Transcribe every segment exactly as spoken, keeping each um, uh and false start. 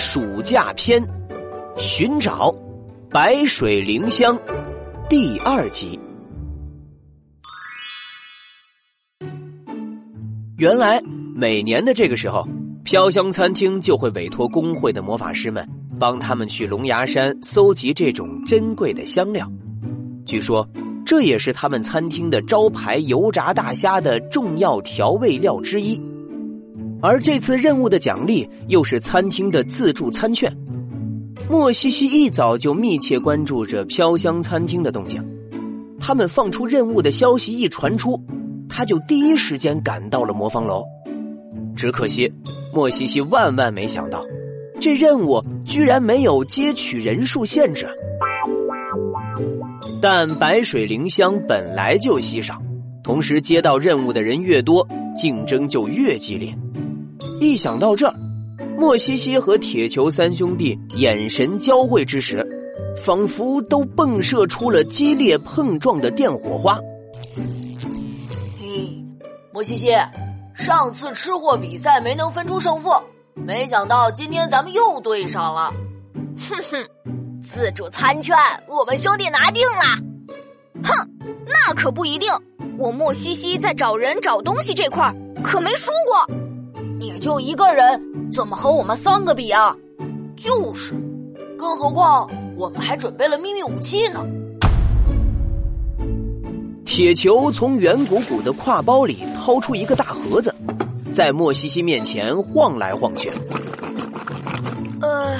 暑假篇寻找白水灵香第二集。原来每年的这个时候，飘香餐厅就会委托工会的魔法师们帮他们去龙牙山搜集这种珍贵的香料。据说这也是他们餐厅的招牌油炸大虾的重要调味料之一，而这次任务的奖励又是餐厅的自助餐券。莫西西一早就密切关注着飘香餐厅的动静，他们放出任务的消息一传出，他就第一时间赶到了魔方楼。只可惜，莫西西万万没想到，这任务居然没有接取人数限制。但白水灵香本来就稀少，同时接到任务的人越多，竞争就越激烈。一想到这儿，莫西西和铁球三兄弟眼神交汇之时，仿佛都迸射出了激烈碰撞的电火花。嗯，莫西西，上次吃货比赛没能分出胜负，没想到今天咱们又对上了。哼哼。自助餐券我们兄弟拿定了。哼，那可不一定，我莫西西在找人找东西这块可没输过。你就一个人怎么和我们三个比啊？就是，更何况我们还准备了秘密武器呢。铁球从圆鼓鼓的挎包里掏出一个大盒子，在莫西西面前晃来晃去。呃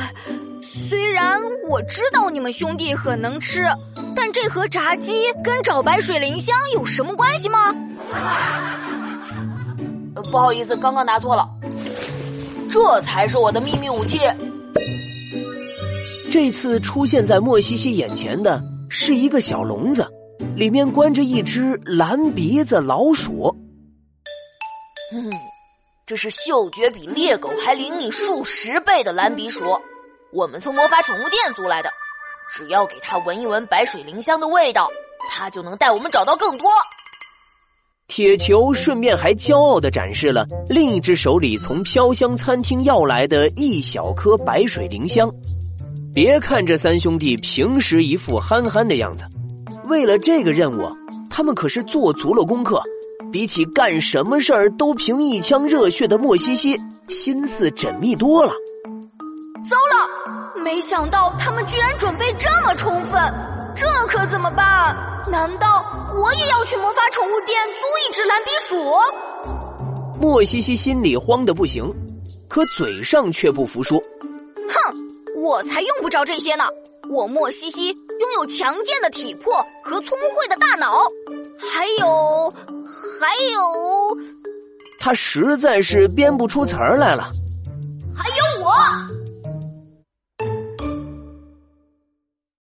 虽然我知道你们兄弟很能吃，但这盒炸鸡跟找白水灵香有什么关系吗？呃、不好意思，刚刚拿错了，这才是我的秘密武器。这次出现在莫西西眼前的是一个小笼子，里面关着一只蓝鼻子老鼠。嗯，这是嗅觉比猎狗还灵敏数十倍的蓝鼻鼠，我们从魔法宠物店租来的，只要给它闻一闻白水灵香的味道，它就能带我们找到更多。铁球顺便还骄傲地展示了另一只手里从飘香餐厅要来的一小颗白水灵香。别看这三兄弟平时一副憨憨的样子，为了这个任务，他们可是做足了功课。比起干什么事儿都凭一腔热血的莫西西，心思缜密多了。糟了，没想到他们居然准备这么充分，这可怎么办？难道我也要去魔法宠物店租一只蓝鼻鼠？莫西西心里慌得不行，可嘴上却不服输。哼，我才用不着这些呢，我莫西西拥有强健的体魄和聪慧的大脑，还有还有他实在是编不出词儿来了。还有我。